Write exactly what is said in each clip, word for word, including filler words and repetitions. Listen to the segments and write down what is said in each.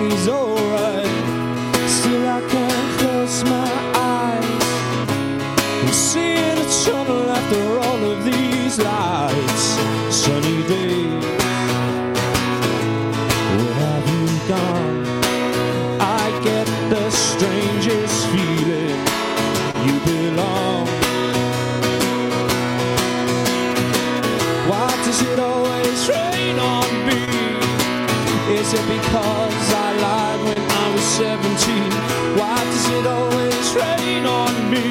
everything's alright. Still I can't close my eyes. I'm seeing a tunnel after all of these lights. Sunny day, where have you gone? I get the strangest feeling you belong. Why does it always rain on me? Is it because I lied when I was seventeen? Why does it always rain on me?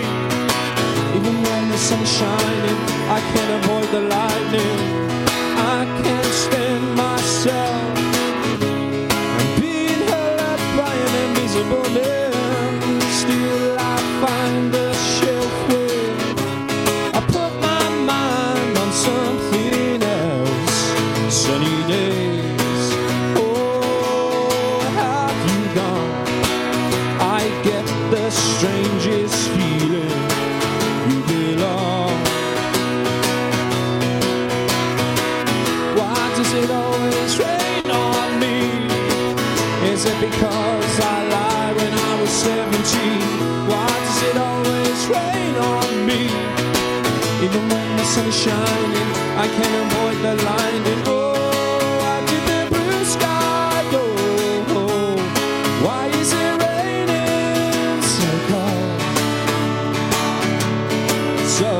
Even when the sun's shining, I can't avoid the lightning. I can't stand myself. I'm being held up by an invisible man. Still I find the shelter. I put my mind on something else. Sunny days, oh, have you gone? I get the strangest feeling you belong. Why does it always rain on me? Is it because I lied when I was seventeen? Why does it always rain on me? Even when the sun is shining, I can't avoid the lightning. Oh, I did the blue sky go. Oh, why is it raining so cold? So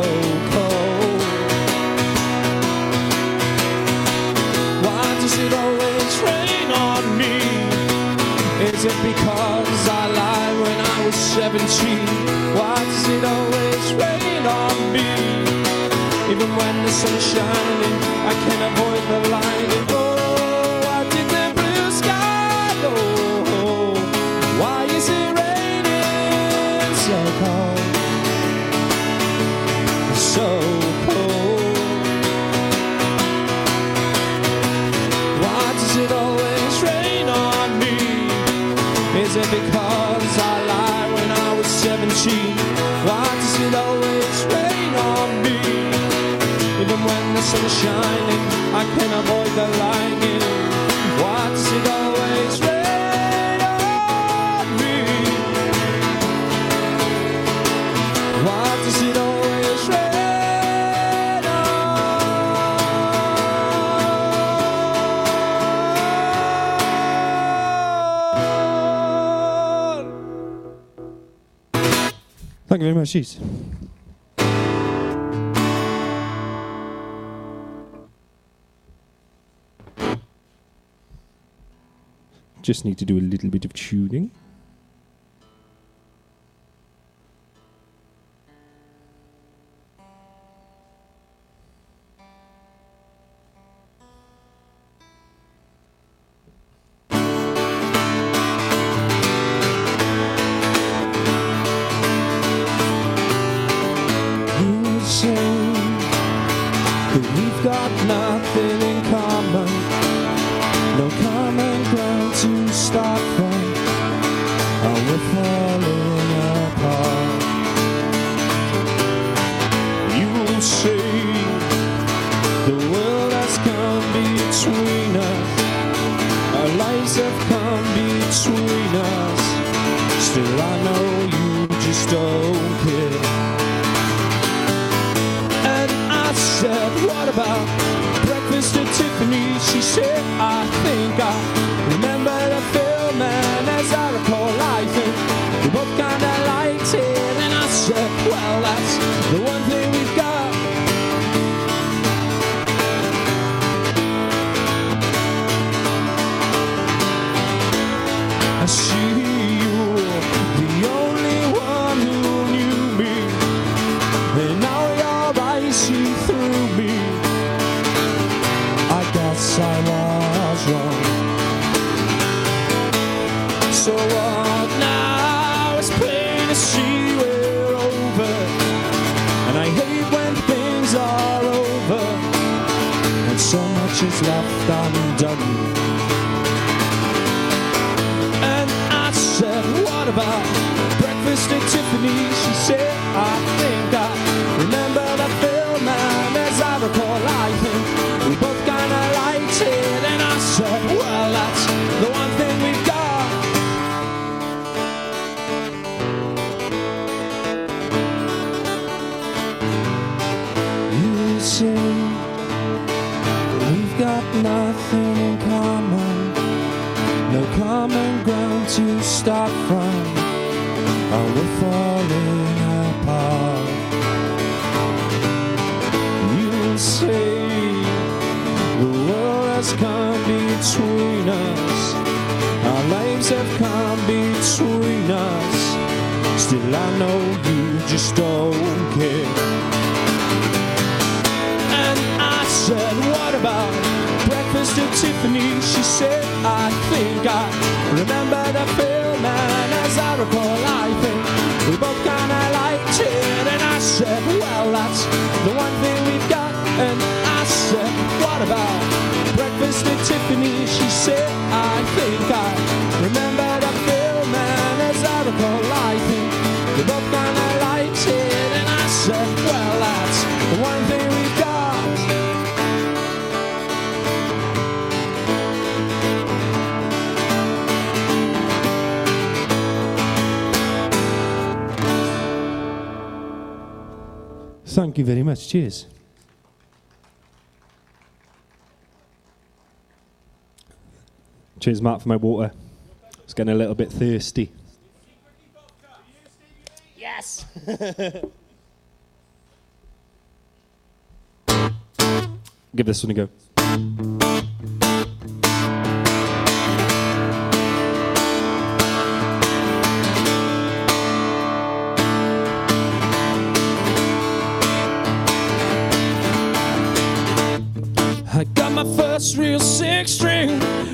cold. Why does it always rain on me? Is it because I lied when I was seventeen? Why does it always rain on me? Even when the sun's shining, I can't avoid the lightning. Oh, why did the blue sky go? Why is it raining so cold? So cold. Why does it always rain on me? Is it because I lied when I was seventeen? Why does it always rain on me? Even when the sun is shining, I can't avoid the lightning. Why does it always rain on me? Why does it always rain on? Thank you very much, Cheese. Just need to do a little bit of tuning. You say that we've got nothing in common, no common ground to start from, and we're falling apart. You say the world has come between us, our lives have come between us. Still I know you just don't care. And I said, what about breakfast at Tiffany? She said, I think I remember the film, and as I recall, I think we both kind of liked it. And I said, well, that's the one thing we've got. I see you, the only one who knew me, and now your eyes see through me. I was wrong. So what now? It's plain to see we're over, and I hate when things are over and so much is left undone. And I said, what about breakfast at Tiffany? She said, I think I remember that film, and as I recall, I think we both got. And I said, well, that's the one thing we've got. no common ground to start from, and we're falling apart. You say the world has come between us, our lives have come between us. Still I know you just don't care. And I said, what about Breakfast at Tiffany's? She said, I think I remember the film, and as I recall, I think we both kind of liked it. And I said, well, that's the one thing we've got. And I said, what about Breakfast at Tiffany's? She said, I think I remember the film, and as I recall, I think we both kind of liked it. And I said, well, that's the one thing we've got. Thank you very much. Cheers. Cheers, Mark, for my water. It's getting a little bit thirsty. Yes. Give this one a go. Real six string,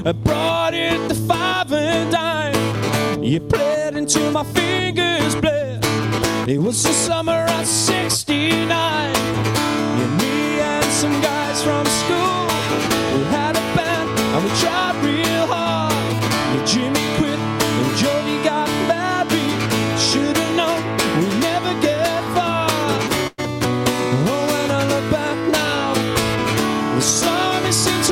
I brought it to five and dime. You played until my fingers bled. It was the summer of sixty-nine. And me and some guys from school, we had a band and we tried real hard. And Jimmy quit and Jody got married. Should've known we'd never get far. Oh, when I look back now, the sun is since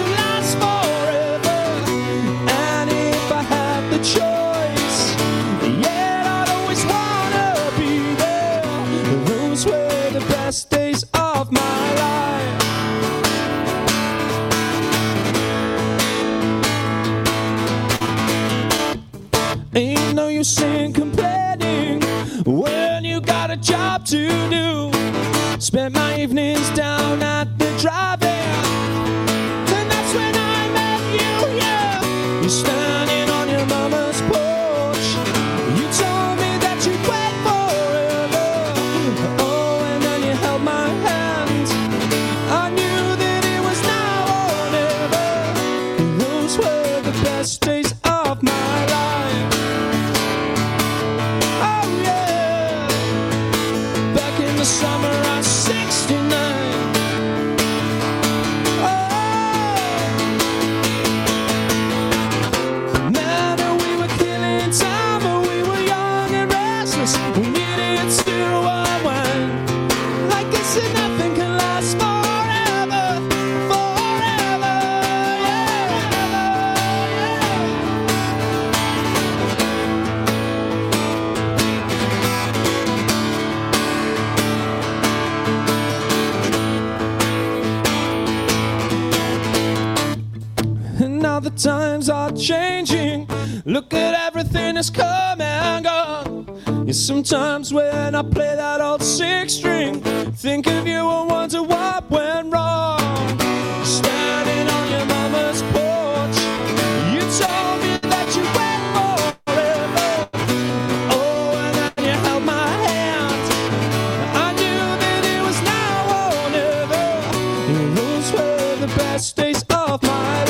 and complaining when you got a job to do. Spent my evenings down at the drive-in, then that's when I met you, yeah. You're standing on your mama's porch. You told me that you'd wait forever. Oh, and then you held my hand. I knew that it was now or never. And those were the best days of my life. Times are changing. Look at everything that's come and gone. And sometimes when I play that old six string, think of you and wonder what went wrong. Standing on your mama's porch, you told me that you went forever. Oh, and then you held my hand. I knew that it was now or never. And those were the best days of my life.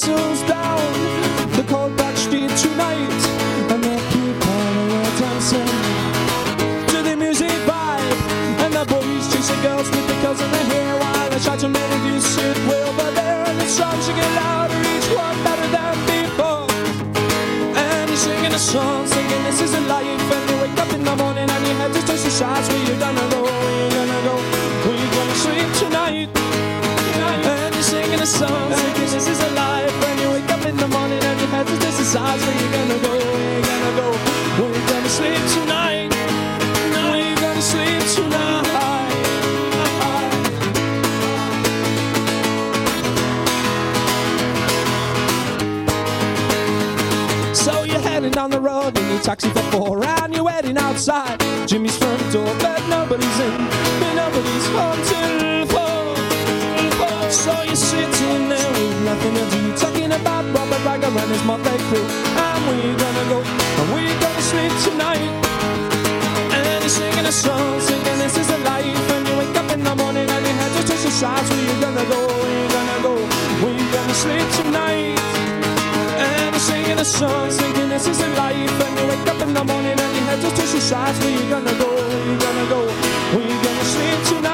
whistles down the cold back street tonight, and the people are all dancing to the music vibe, and the boys chasing girls with the girls in their hair, while I try to make you sit well, but there are the songs you get louder, each one better than before. And you're singing a song, singing this is a life, and you wake up in the morning and your head just turns to sides, where you gonna go, where you gonna go, where you gonna sleep tonight? Singing a song, singing this is a life. When you wake up in the morning and your head is just the size, where you gonna go, where you gonna go, where you gonna sleep tonight, where you gonna sleep tonight. So you're heading down the road in your taxi for four, and you're waiting outside Jimmy's front door, but nobody's in, but nobody's home till four. So you're sitting there with nothing to do, talking about Robert Ragger and his Motley Crew. And we're gonna go, and we're gonna sleep tonight. And you're singing a song, singing this is a life. And you wake up in the morning and your head just turns to sides. Where you gonna go, where you gonna go, where you gonna sleep tonight? And you're singing a song, singing this is a life. And you wake up in the morning and your head just turns to sides. Where you gonna go, where you gonna go, where you gonna sleep tonight?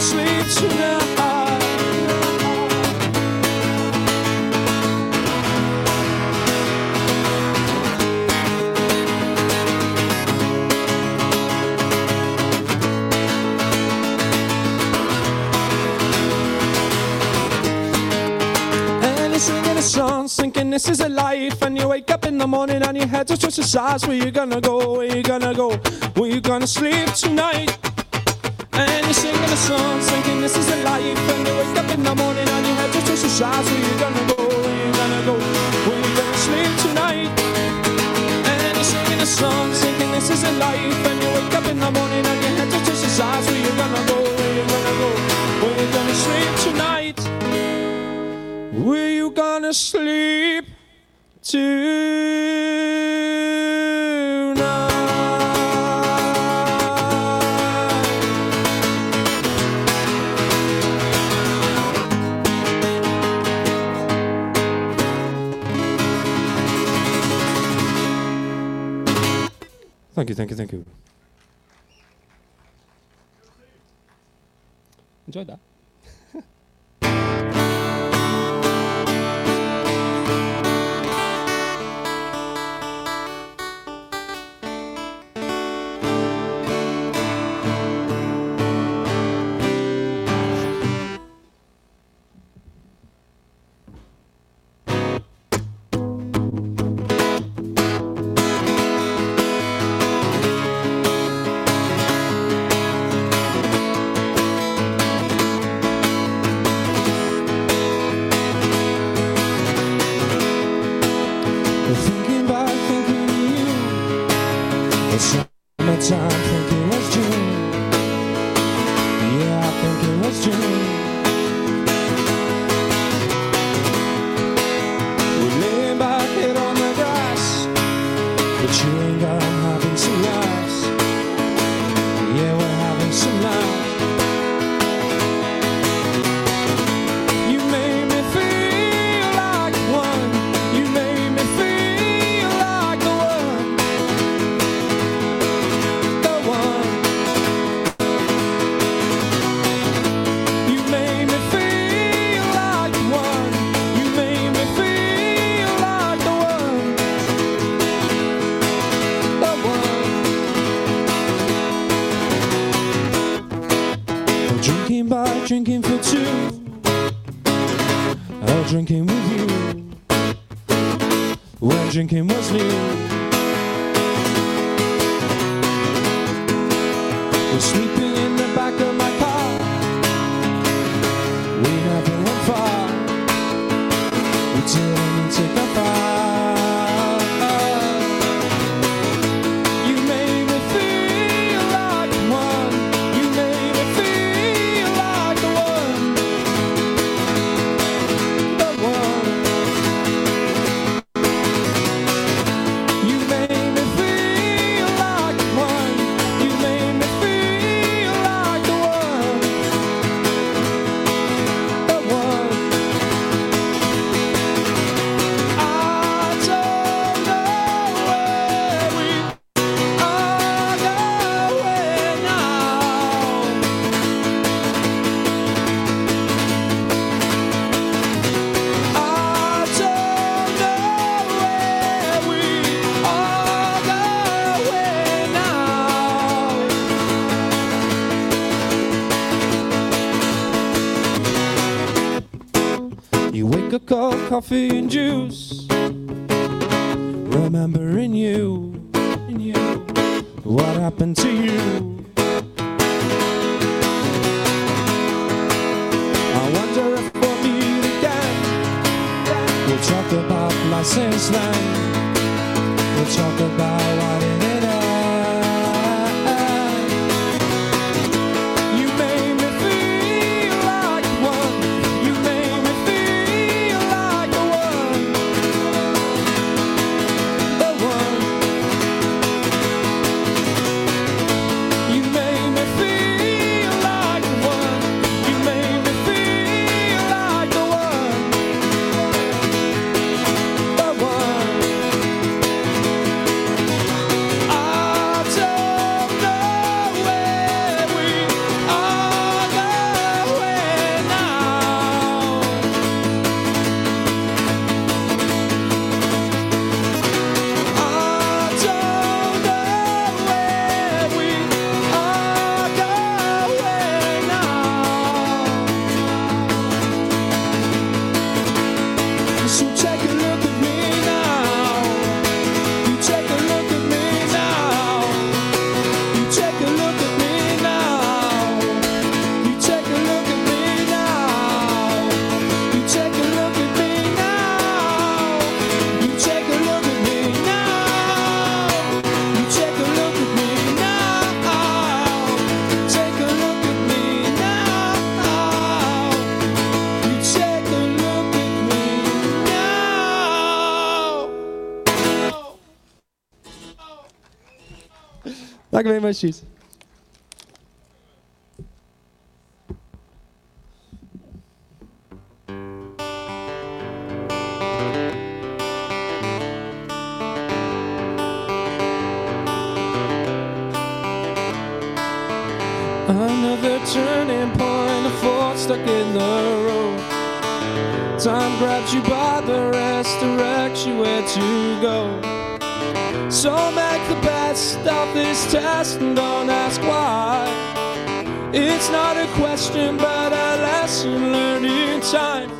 Sleep tonight. And you're singing a song, thinking this is a life. And you wake up in the morning and your head just twists to sides. Where you gonna go? Where you gonna go? Where you gonna sleep tonight? And you're singing a song, thinking this is a life. And you wake up in the morning and your head just turns to sides. Where you gonna go, where you gonna go, where you gonna sleep tonight? And you're singing a song, thinking this is a life. And you wake up in the morning and your head just turns to sides. Where you gonna go, where you gonna go, where you gonna sleep tonight? Where you gonna sleep tonight? Thank you, thank you, thank you. Enjoy that. Drinking for two, I'm drinking with you, when drinking was new. We're sleeping in the back of my car, we haven't went far, we didn't even take that far. You wake up cold coffee and juice, remembering you, and you, what happened to you? I wonder if we'll meet again. We'll talk about life since then. We'll talk about what it is. Thank you very much, Cheese. Another turning point, a fork stuck in the road. Time grabs you by the wrist, directs you where to go. So make the best of this test and don't ask why. It's not a question but a lesson learned in time.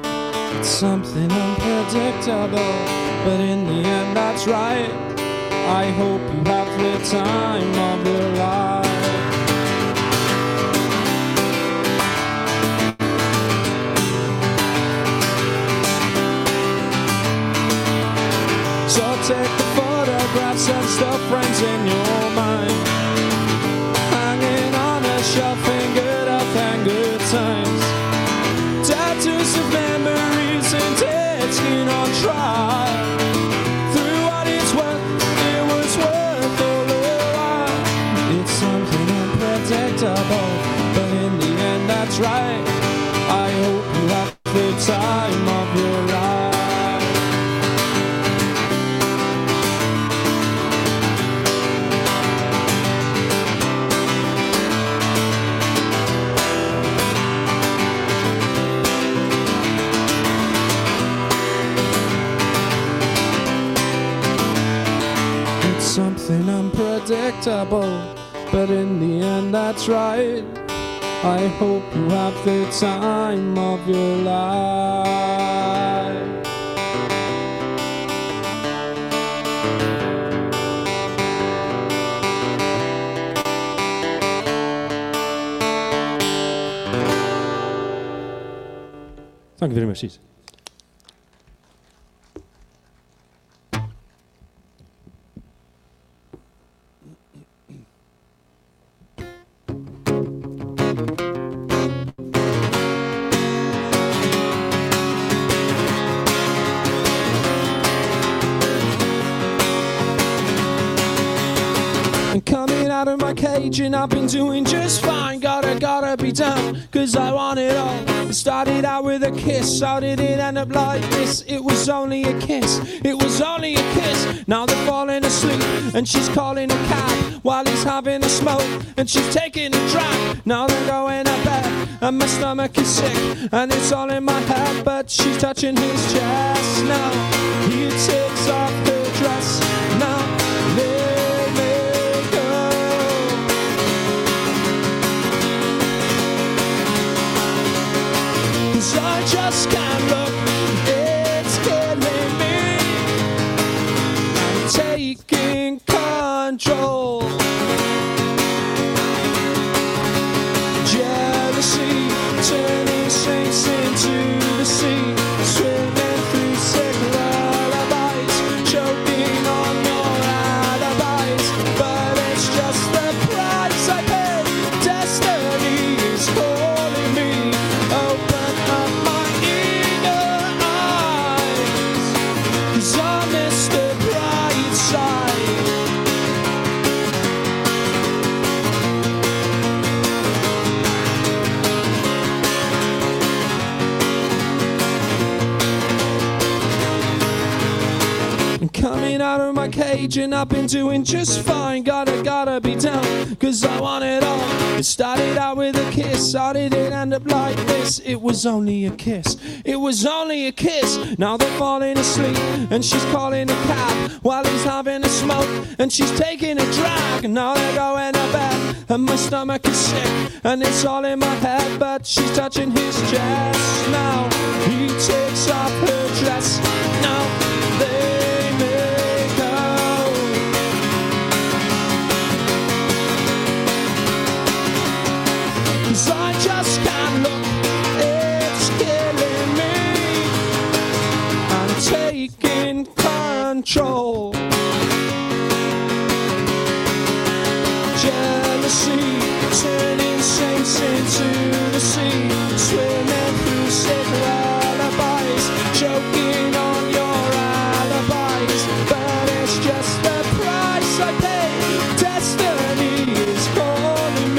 It's something unpredictable, but in the end that's right. I hope you have the time of your life. So take the photographs and stuff friends in your mind, hanging on a shelf in good health and good times. Tattoos of memories and dead skin on trial. Through what it's worth, it was worth all the while. It's something unpredictable, but in the end that's right. I hope you have the time of your life. Something unpredictable, but in the end that's right. I hope you have the time of your life. Thank you very much, Steve. And I've been doing just fine. Gotta, gotta be down, cause I want it all. It started out with a kiss, how did it end up like this? It was only a kiss, it was only a kiss. Now they're falling asleep, and she's calling a cab while he's having a smoke, and she's taking a drag. Now they're going to bed, and my stomach is sick, and it's all in my head, but she's touching his chest. Now he takes off her dress. Now I just can't look. control. Jealousy, turning saints into the sea, swimming through sick lullabies, choking on your alibis. But it's just the price I pay. Destiny is calling me. Open up my inner eyes, 'cause I missed the bright side. Coming out of my cage and I've been doing just fine. Gotta, gotta be down, 'cause I want it all. It started out with a kiss, how did it end up like this? It was only a kiss, it was only a kiss. Now they're falling asleep and she's calling a cab, while he's having a smoke and she's taking a drag. Now they're going to bed and my stomach is sick and it's all in my head, but she's touching his chest. Now he takes off her dress. Now they I just can't look, it's killing me. I'm taking control. Jealousy, turning saints into the sea, swimming through sick lullabies, choking on your alibis. But it's just the price I pay. Destiny is calling me.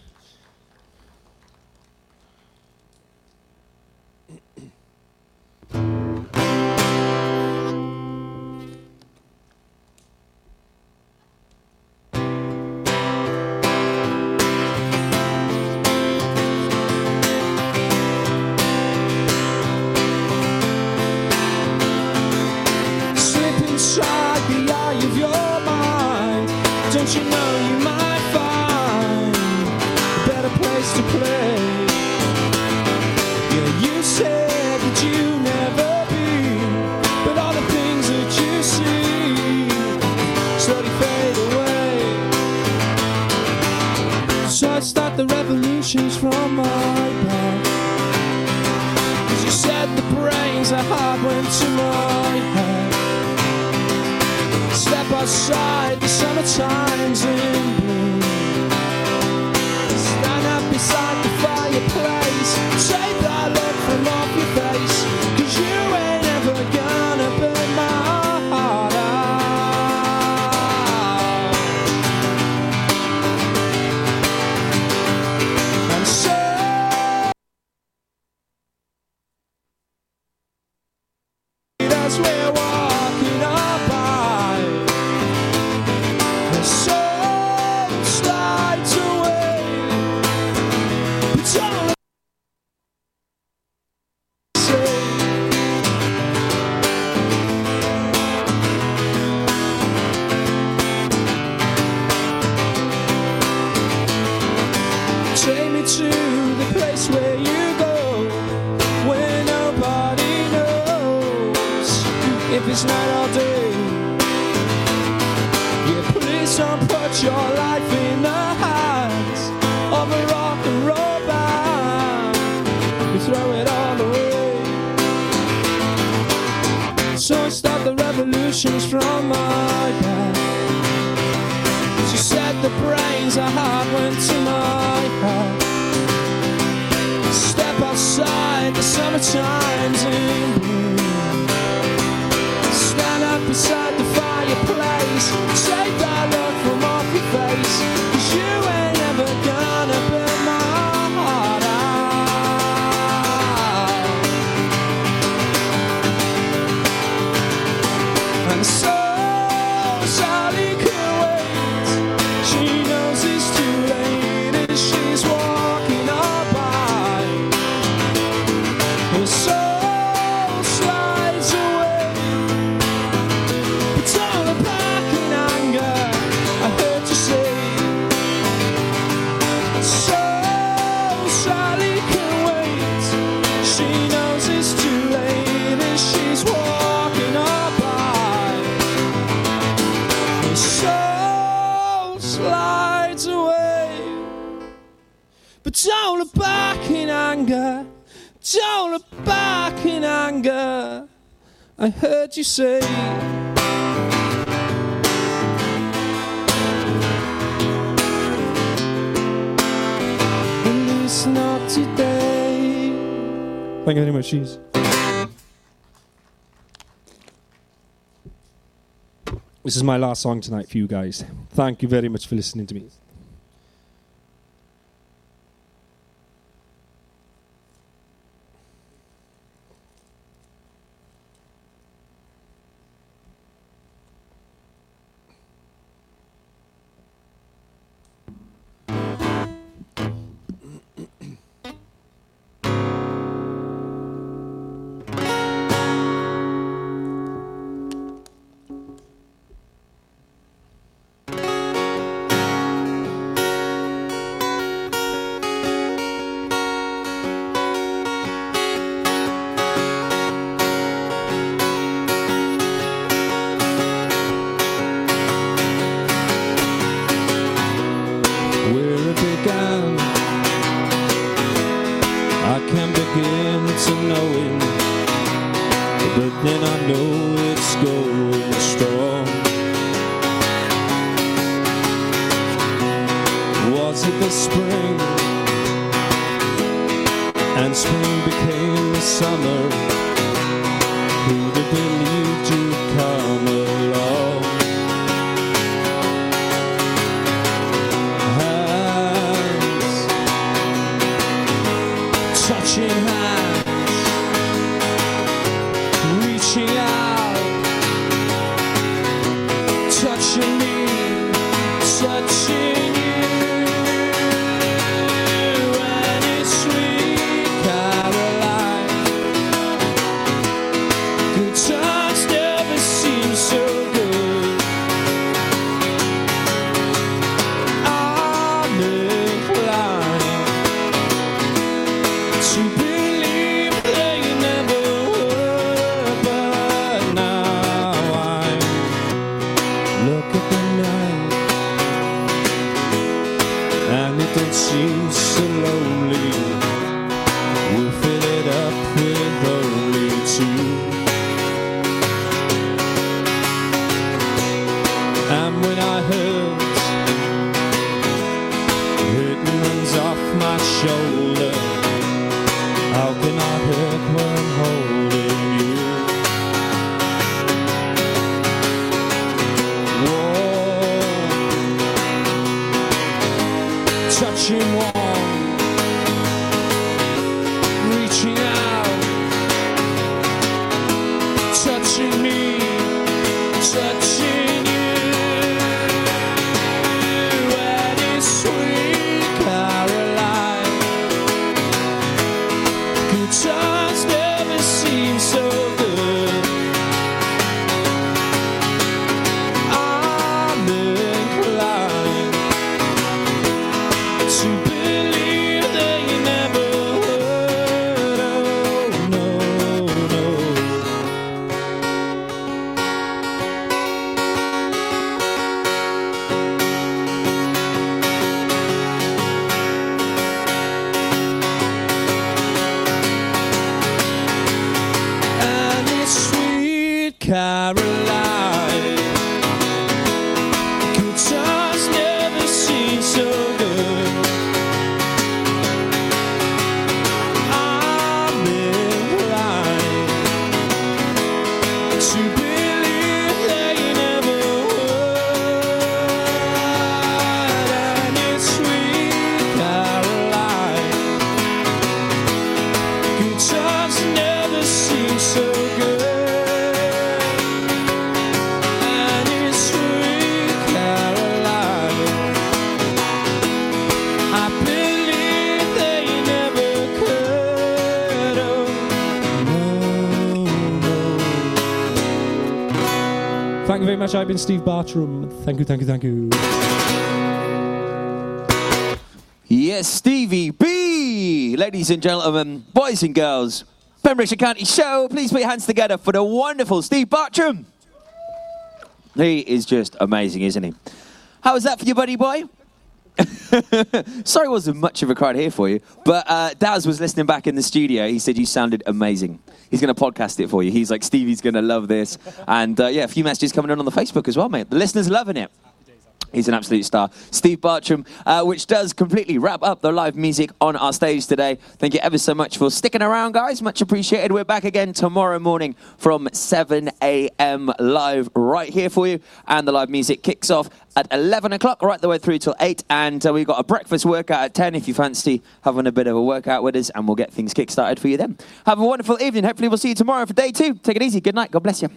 The brains I had went to my head. Step outside, the summertime's in bloom. Stand up beside the fireplace, take that look from off your face, 'cause you ain't ever gonna burn my heart out. And so Sally can wait, she knows it's too late and she's walking on by. Her soul slides away, puts on a pack in anger, I heard you say. So Sally can wait, she knows it's too late and she's walking on by. Soul slides away, but don't look back in anger. Don't look back in anger. I heard you say. At least not today. Thank you very much, cheese. This is my last song tonight for you guys. Thank you very much for listening to me. Where it began, I can begin to know it, but then I know it's going strong. Was it the spring, and spring became the summer? Who'd have believed you'd come along? Hands, touching hands, reaching out, touching me, touching you, and it's sweet Caroline. Good times never seem so good. I'm inclined to believe they never were, but now I look at the night and it don't seem so lonely. We fill it up with only two, and when I hurt, it runs off my shoulder. How can I hurt when holding you? Warm, touching warm, reaching out, touching me, touching you, and it's sweet Caroline. Good times never seem so good. I'm inclined to believe they never would have much. I've been Steve Bartram. Thank you, thank you, thank you. Yes, Stevie B. Ladies and gentlemen, boys and girls, Pembrokeshire County Show, please put your hands together for the wonderful Steve Bartram. He is just amazing, isn't he? How was that for you, buddy boy? Sorry, wasn't much of a crowd here for you, but uh, Daz was listening back in the studio. He said you sounded amazing. He's going to podcast it for you. He's like, Stevie's going to love this. And uh, yeah, a few messages coming in on the Facebook as well, mate. The listeners loving it. He's an absolute star. Steve Bartram, uh, which does completely wrap up the live music on our stage today. Thank you ever so much for sticking around, guys. Much appreciated. We're back again tomorrow morning from seven a.m. live right here for you. And the live music kicks off at eleven o'clock, right the way through till eight. And uh, we've got a breakfast workout at ten if you fancy having a bit of a workout with us. And we'll get things kick-started for you then. Have a wonderful evening. Hopefully we'll see you tomorrow for day two. Take it easy. Good night. God bless you.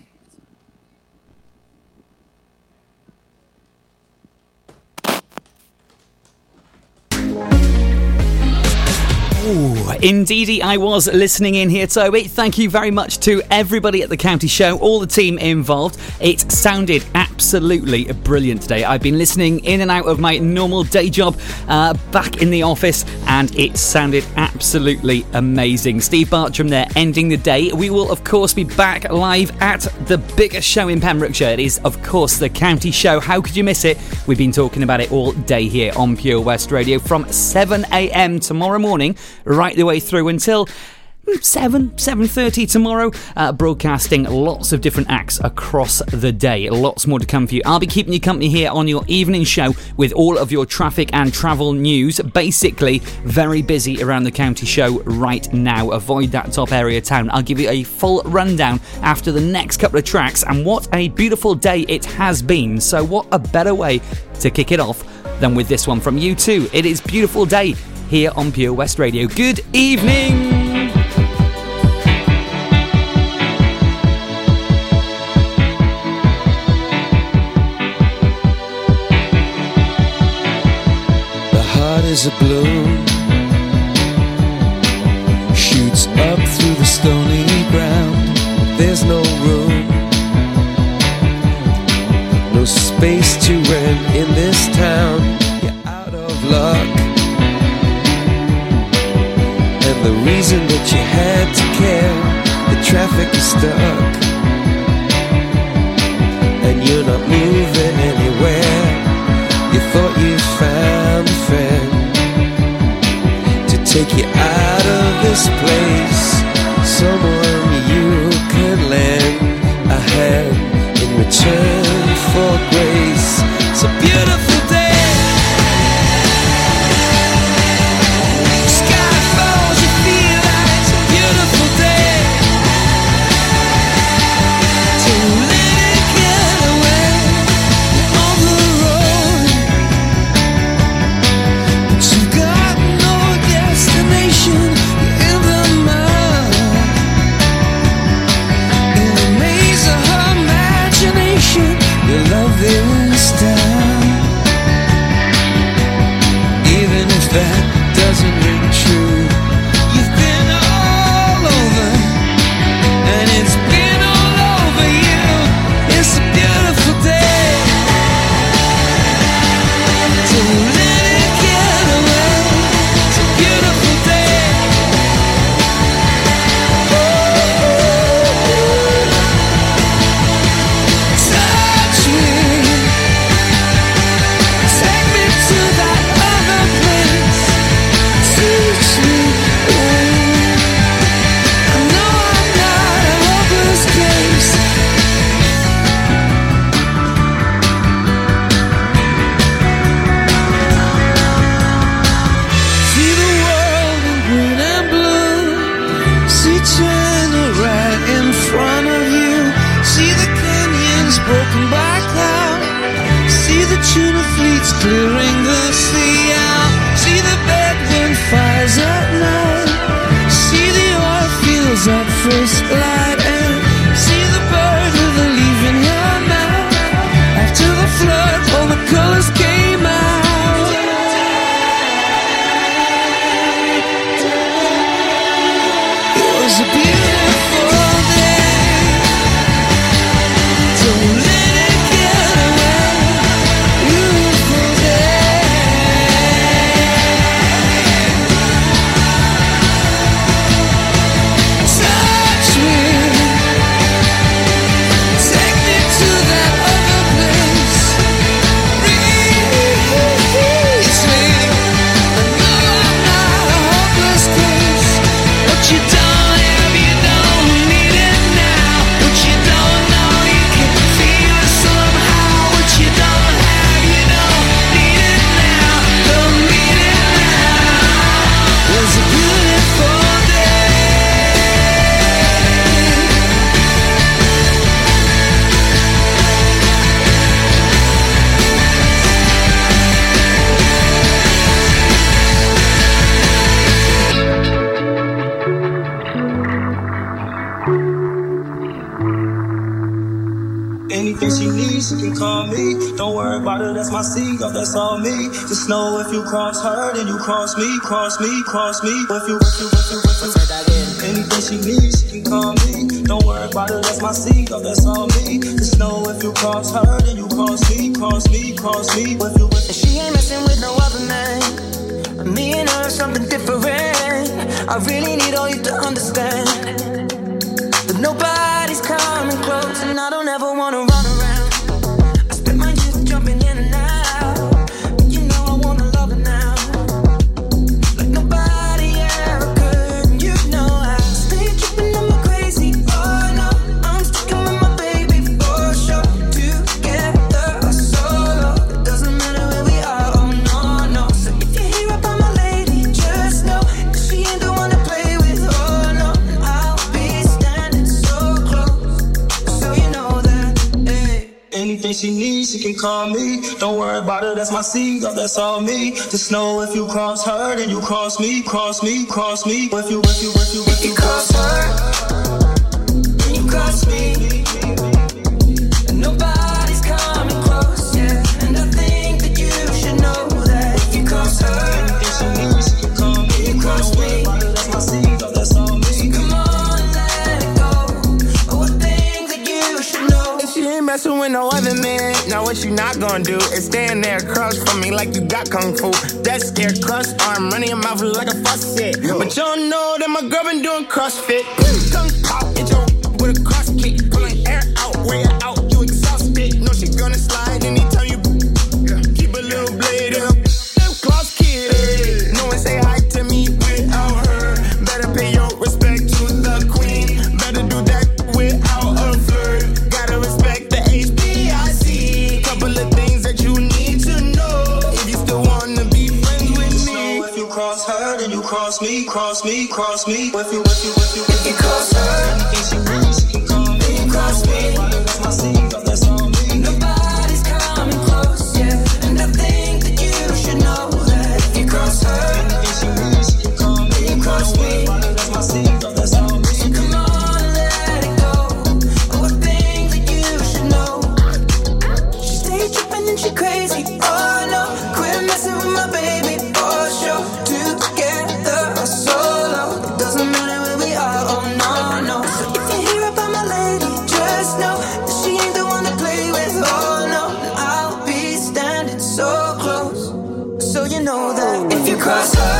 Ooh, indeedy I was listening in here, Toby. Thank you very much to everybody at the county show, all the team involved. It sounded absolutely brilliant today. I've been listening in and out of my normal day job uh, back in the office, and it sounded absolutely amazing. Steve Bartram there ending the day. We will, of course, be back live at the biggest show in Pembrokeshire. It is, of course, the county show. How could you miss it? We've been talking about it all day here on Pure West Radio from seven a.m. tomorrow morning, right the way through until seven, seven thirty tomorrow, uh, broadcasting lots of different acts across the day. Lots more to come for you. I'll be keeping you company here on your evening show with all of your traffic and travel news. Basically, very busy around the county show right now. Avoid that top area town. I'll give you a full rundown after the next couple of tracks, and what a beautiful day it has been. So what a better way to kick it off than with this one from U two. It is Beautiful Day here on Pure West Radio. Good evening! Is a blow shoots up through the stony ground. There's no room, no space to rent in this town. You're out of luck, and the reason that you had to care, the traffic is stuck, and you're not moving anywhere. You thought you found a friend to take you out of this place, someone you can lend a hand in return for grace. It's a beautiful day. Sky falls, you feel like it's a beautiful day to let it get away on the road. In the mud, in the maze of her imagination, you love this town, even if that doesn't ring true. You've been all over, and it's been all over you. It's a beautiful day to let it get away. It's a beautiful day. Touch me, take me to that other place. Teach me the way. I know I'm not a hopeless case. See the world in green and blue. See China right in front of you. See the canyons broken by cloud. See the tuna fleets clearing the sea out. See the bedroom fires at night. See the oil fields at first light. And see the bird with a leaf in her mouth. After the flood, all the colors came out. It was a beautiful day to let it get love, that's all me. Just know if you cross her, then you cross me, cross me, cross me. If you, if you, if you, if you, if you. Anything she needs, she can call me. Don't worry about it, that's my seat, love, that's all me. Just know if you cross her, then you cross me, cross me, cross me. If you, if you. She ain't messing with no other man. Me and her are something different. I really need all you to understand that nobody's coming close, and I don't ever wanna run. She needs, she can call me. Don't worry about it, that's my seed, love, that's all me. Just know if you cross her, then you cross me, cross me, cross me. If you, if you, if you, if you, if you cross her, then you cross me. And nobody's coming close, yeah. And I think that you should know that if you cross her, then she needs, she can call me. Then you cross me. Messing with no other man. Now what you not gonna do is stand there across from me like you got kung fu. That scare crust arm running your mouth like a faucet. Yo. But y'all know that my girl been doing CrossFit. Kung pop in your with a cross kick, pulling air out, way out. You exhausted. No, she gonna slide anytime you yeah. Keep a little blade in her. Them claws kid. Hey. No one say hi to me without her. Better pay your respect to the queen. Better do that without a flirt. Gotta respect. Cross me, cross me, cross me. If you, if you, if you, if you cross her, anything she wants, she can call me. If you cross me, that's my scene, that's all me. Nobody's coming close, yeah. And I think that you should know that if you cross her, anything she wants, she can call me. If you cross me, that's my scene, that's all me. So come on and let it go. Oh, I think that you should know. She stay tripping and she crazy. Oh no, quit messing with my baby. For sure, together. Cross her.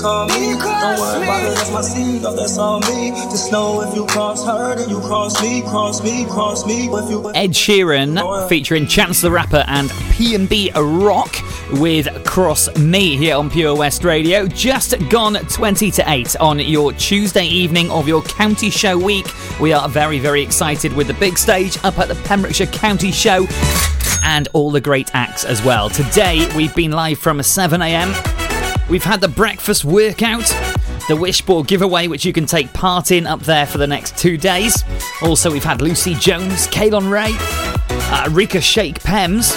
Call me. Don't worry about it, that's my seed, love, that's all me. Just know if you cross her, then you cross me, cross me, cross me. If you... Ed Sheeran featuring Chance the Rapper and P and B Rock with Cross Me here on Pure West Radio. Just gone twenty to eight on your Tuesday evening of your county show week. We are very, very excited with the big stage up at the Pembrokeshire County Show and all the great acts as well. Today we've been live from seven a.m. We've had the breakfast workout, the wishboard giveaway, which you can take part in up there for the next two days. Also, we've had Lucy Jones, Kaylon Ray, uh, Rika Shake, Pems,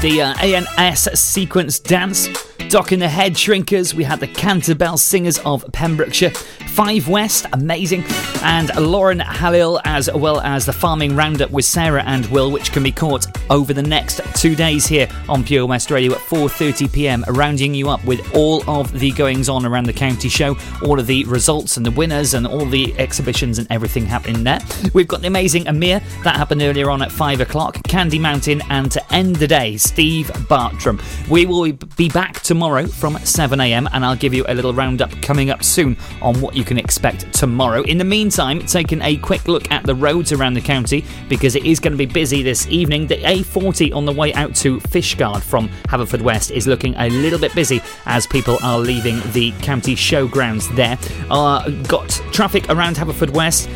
the uh, A N S sequence dance, Docking the Head Shrinkers. We had the Canterbell Singers of Pembrokeshire, Five West, amazing, and Lauren Halil, as well as the Farming Roundup with Sarah and Will, which can be caught over the next two days here on Pure West Radio at four thirty p.m, rounding you up with all of the goings-on around the county show, all of the results and the winners and all the exhibitions and everything happening there. We've got the amazing Amir, that happened earlier on at five o'clock, Candy Mountain, and to end the day, Steve Bartram. We will be back tomorrow. Tomorrow from seven a.m. and I'll give you a little roundup coming up soon on what you can expect tomorrow. In the meantime, taking a quick look at the roads around the county because it is going to be busy this evening. The A forty on the way out to Fishguard from Haverfordwest is looking a little bit busy as people are leaving the county showgrounds there. Uh, got traffic around Haverfordwest.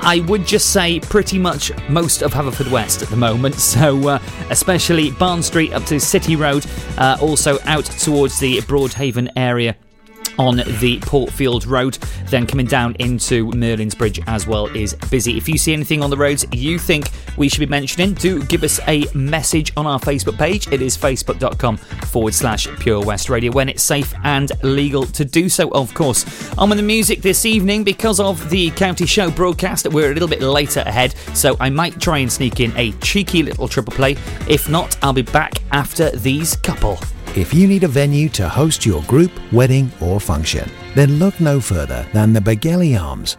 I would just say pretty much most of Haverfordwest at the moment, so uh, especially Barn Street up to City Road, uh, also out towards the Broadhaven area on the Portfield Road. Then coming down into Merlin's Bridge as well is busy. If you see anything on the roads you think we should be mentioning, do give us a message on our Facebook page. It is facebook.com forward slash Pure West Radio when it's safe and legal to do so, of course. On with the music this evening, because of the County Show broadcast, we're a little bit later ahead, so I might try and sneak in a cheeky little triple play. If not, I'll be back after these couple. If you need a venue to host your group, wedding or function, then look no further than the Begelli Arms.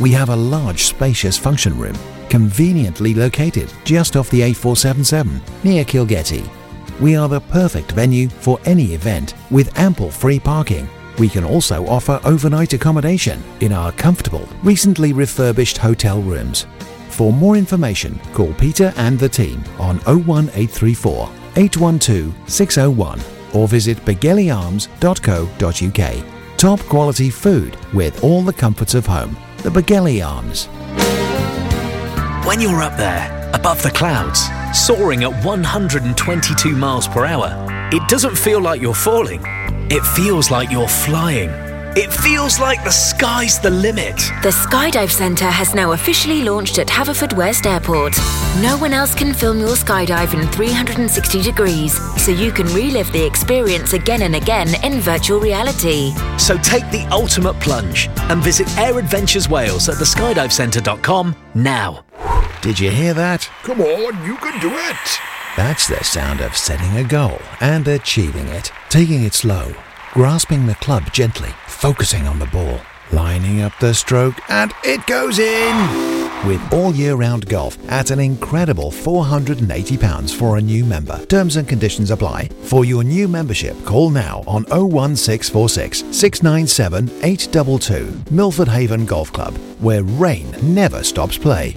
We have a large, spacious function room, conveniently located just off the A four seventy-seven near Kilgetty. We are the perfect venue for any event with ample free parking. We can also offer overnight accommodation in our comfortable, recently refurbished hotel rooms. For more information, call Peter and the team on oh one eight three four, eight one two, six oh one or visit begelli arms dot co dot uk. Top quality food with all the comforts of home. The Begelli Arms. When you're up there, above the clouds, soaring at one hundred twenty-two miles per hour, it doesn't feel like you're falling. It feels like you're flying. It feels like the sky's the limit. The Skydive Centre has now officially launched at Haverfordwest Airport. No one else can film your skydive in three hundred sixty degrees, so you can relive the experience again and again in virtual reality. So take the ultimate plunge and visit Air Adventures Wales at the skydive centre dot com now. Did you hear that? Come on, you can do it! That's the sound of setting a goal and achieving it. Taking it slow, grasping the club gently, focusing on the ball, lining up the stroke, and it goes in! With all year-round golf at an incredible four hundred eighty pounds for a new member. Terms and conditions apply. For your new membership, call now on oh one six four six, six nine seven, eight two two. Milford Haven Golf Club, where rain never stops play.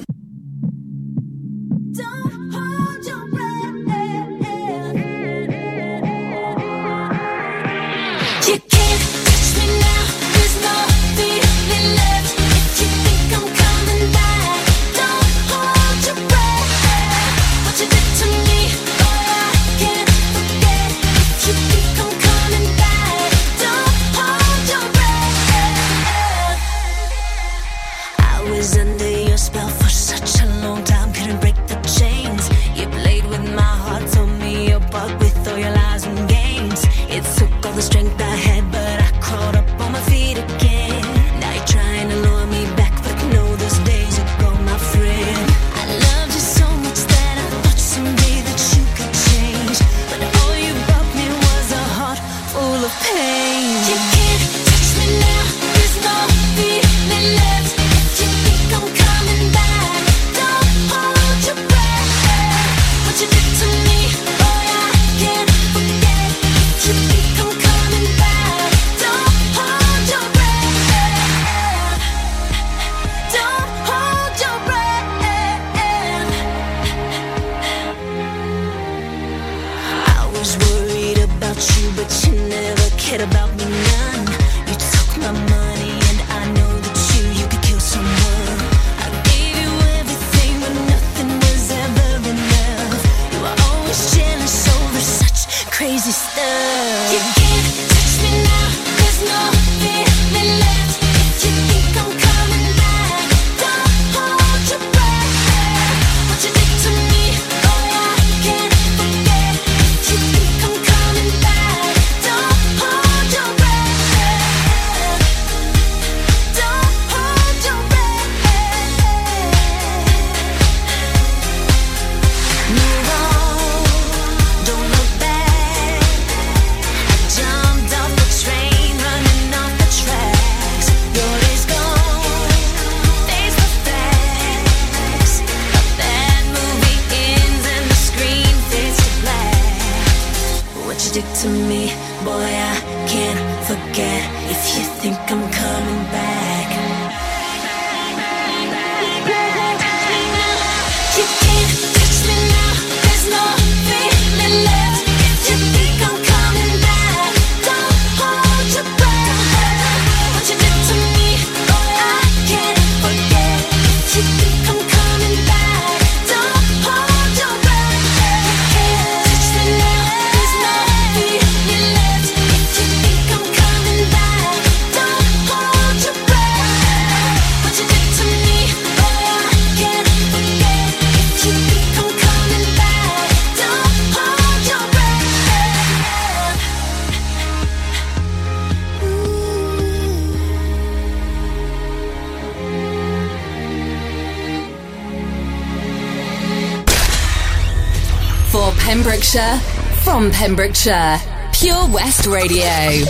Pembrokeshire, from Pembrokeshire, Pure West Radio.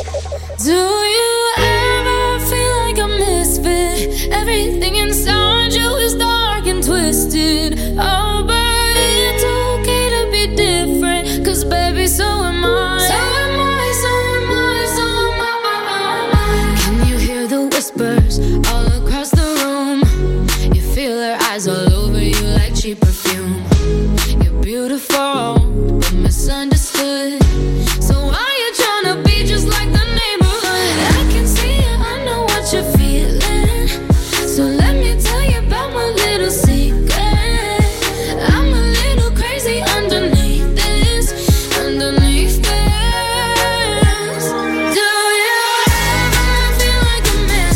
Do you ever feel like a misfit? Everything inside you is dark and twisted. Oh, but it's okay to be different, 'cause baby, so am I. So am I, so am I, so am I. Can you hear the whispers all across the room? You feel her eyes all over you like cheap perfume. You're beautiful, but misunderstood. So why you tryna be just like the neighborhood? I can see it, I know what you're feeling. So let me tell you about my little secret. I'm a little crazy underneath this, underneath this. Do you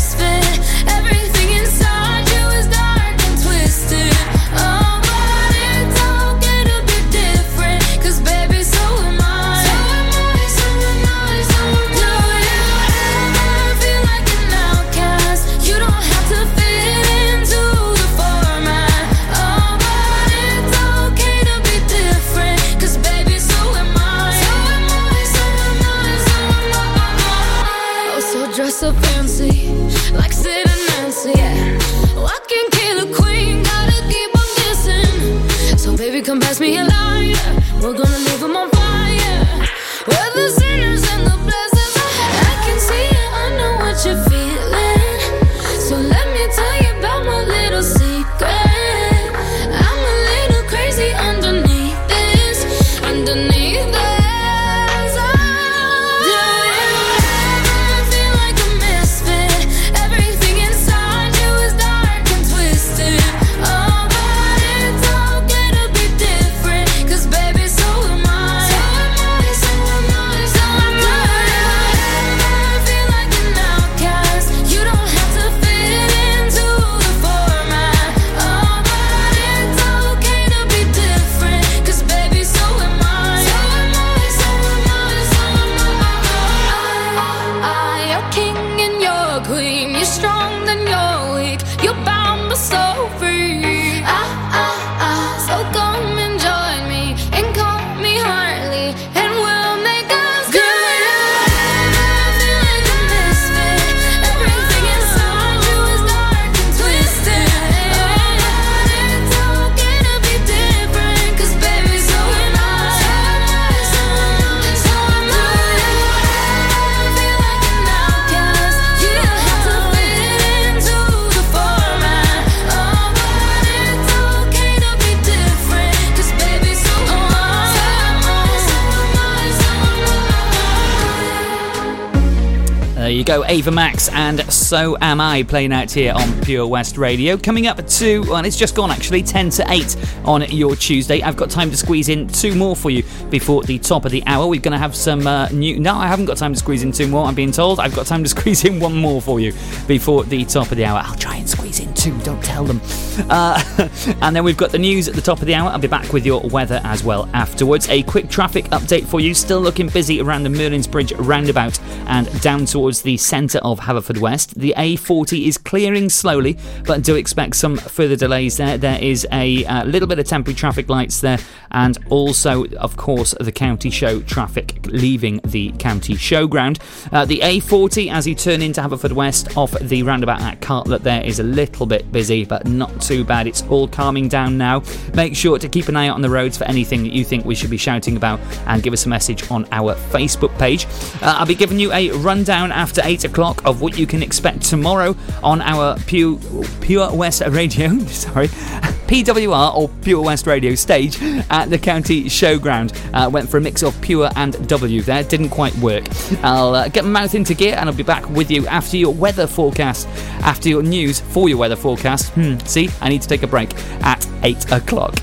ever feel like a misfit? Everything inside you is dark and twisted. Oh, but it's okay to be different, 'cause baby, so am I. So am I, so am I, so am I. Do you ever feel like an outcast? You don't have to fit into the format. Oh, but it's okay to be different, 'cause baby, so am I. So am I, so am I, so am I. Oh, so dress up fancy, like Sid and Nancy, yeah. Walking kill a queen, gotta keep on kissing. So baby, come pass me a line, yeah. We're gonna leave 'em on fire. We're the sinners and the blessings. I can see it, I know what you're feeling. So let me tell you about my little secret. I'm a little crazy underneath this, underneath this. Oh. Do you ever feel like a misfit? Everything inside you is dark and twisted. Oh, but it's okay to be different, 'cause baby, so am I. So am I, so am I, so am I. Do you ever feel like an outcast? You don't have to fit into the format. Oh, but it's okay to be different, 'cause baby, so am I. So am I, so am I, so am I. I, you're king and you're queen. You're strong than you're weak. You're bound but so free. I, I, I. So come and join me and call me Harley, and we'll make us good. Everything inside you is dark and twisted. Oh, but it's okay to be different, 'cause baby, so am I. So am I, so am I, so am I. I feel like an outcast. You don't have to fit into the format. Oh, but it's okay to be different, 'cause baby, so am I. So am I, so am I, so am I. There you go, Ava Max and So Am I playing out here on Pure West Radio. Coming up at two, well, it's just gone actually, ten to eight on your Tuesday. I've got time to squeeze in two more for you before the top of the hour. We're going to have some uh, new... No, I haven't got time to squeeze in two more, I'm being told. I've got time to squeeze in one more for you before the top of the hour. I'll try and squeeze in two, don't tell them. Uh, and then we've got the news at the top of the hour. I'll be back with your weather as well afterwards. A quick traffic update for you. Still looking busy around the Merlin's Bridge roundabout and down to towards the centre of Haverfordwest. The A forty is clearing slowly, but do expect some further delays there. There is a uh, little bit of temporary traffic lights there, and also, of course, the county show traffic leaving the county showground. Uh, the A forty, as you turn into Haverfordwest off the roundabout at Cartlet, there is a little bit busy, but not too bad. It's all calming down now. Make sure to keep an eye out on the roads for anything that you think we should be shouting about, and give us a message on our Facebook page. Uh, I'll be giving you a rundown after eight o'clock of what you can expect tomorrow on our Pure, Pure West Radio, sorry, P W R or Pure West Radio stage at the County Showground. Uh, went for a mix of Pure and W there, didn't quite work. I'll uh, get my mouth into gear and I'll be back with you after your weather forecast, after your news for your weather forecast. Hmm, see, I need to take a break at eight o'clock.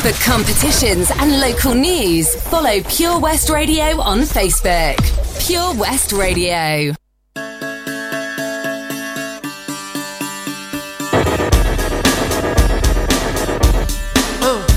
For competitions and local news, follow Pure West Radio on Facebook. Pure West Radio. Two, one, two.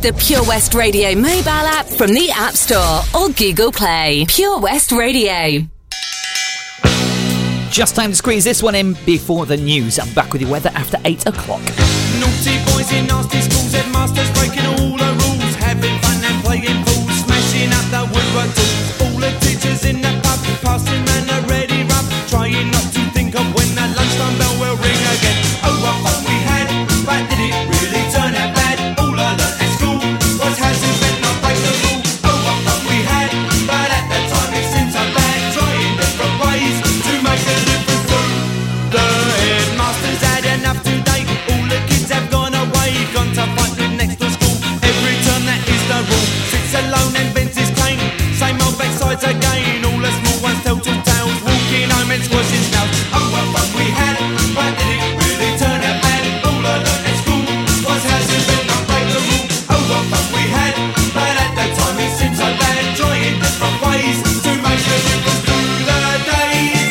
The Pure West Radio mobile app from the App Store or Google Play. Pure West Radio. Just time to squeeze this one in before the news. I'm back with the weather after eight o'clock. Naughty boys in nasty schools, headmasters breaking all the rules, having fun and playing fools, smashing up the woodwork tools. All the teachers in the pub, passing and a ready rub, trying not to think of when that lunchtime bell will ring again. Oh, what fun we had, but did it really turn out bad? All I learned at school was how to spend my break the rules. Oh, what fun we had, but at the time it seemed so bad, trying different ways to make a difference too. The headmaster's had enough today, all the kids have gone away, gone to fight with next to school. Every turn that is the rule, sits alone and bends his cane, same old backsides again, all the small ones tell two tales, walking home and squashing snow. Oh, what fun we had, but did it really turn out bad? All I learned at school was how to spend my break the rules. Oh, what fun we had, but at that time it seemed so bad, trying different ways to make sure it was through the days.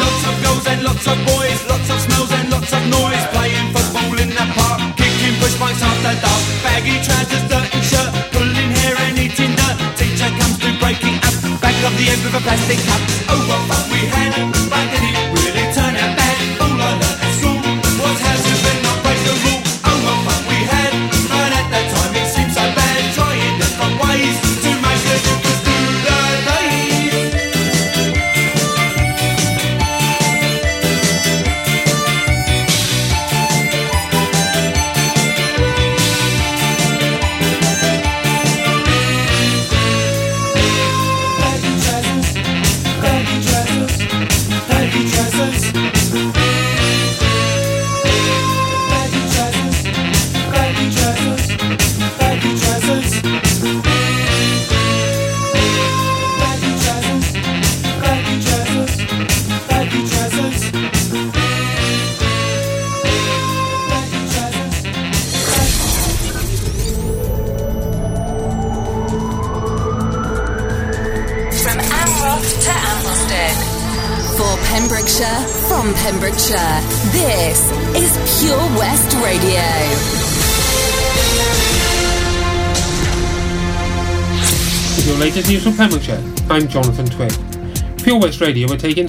Lots of girls and lots of boys, lots of smells and lots of noise, playing football in the park, kicking push bikes after dark, baggy trousers, dirty shirt, pulling hair and eating dirt. Teacher comes through breaking up, back of the end with a plastic cup. Oh, what fun we For Pembrokeshire, from Pembrokeshire, this is Pure West Radio. With your latest news from Pembrokeshire, I'm Jonathan Twig. Pure West Radio are taking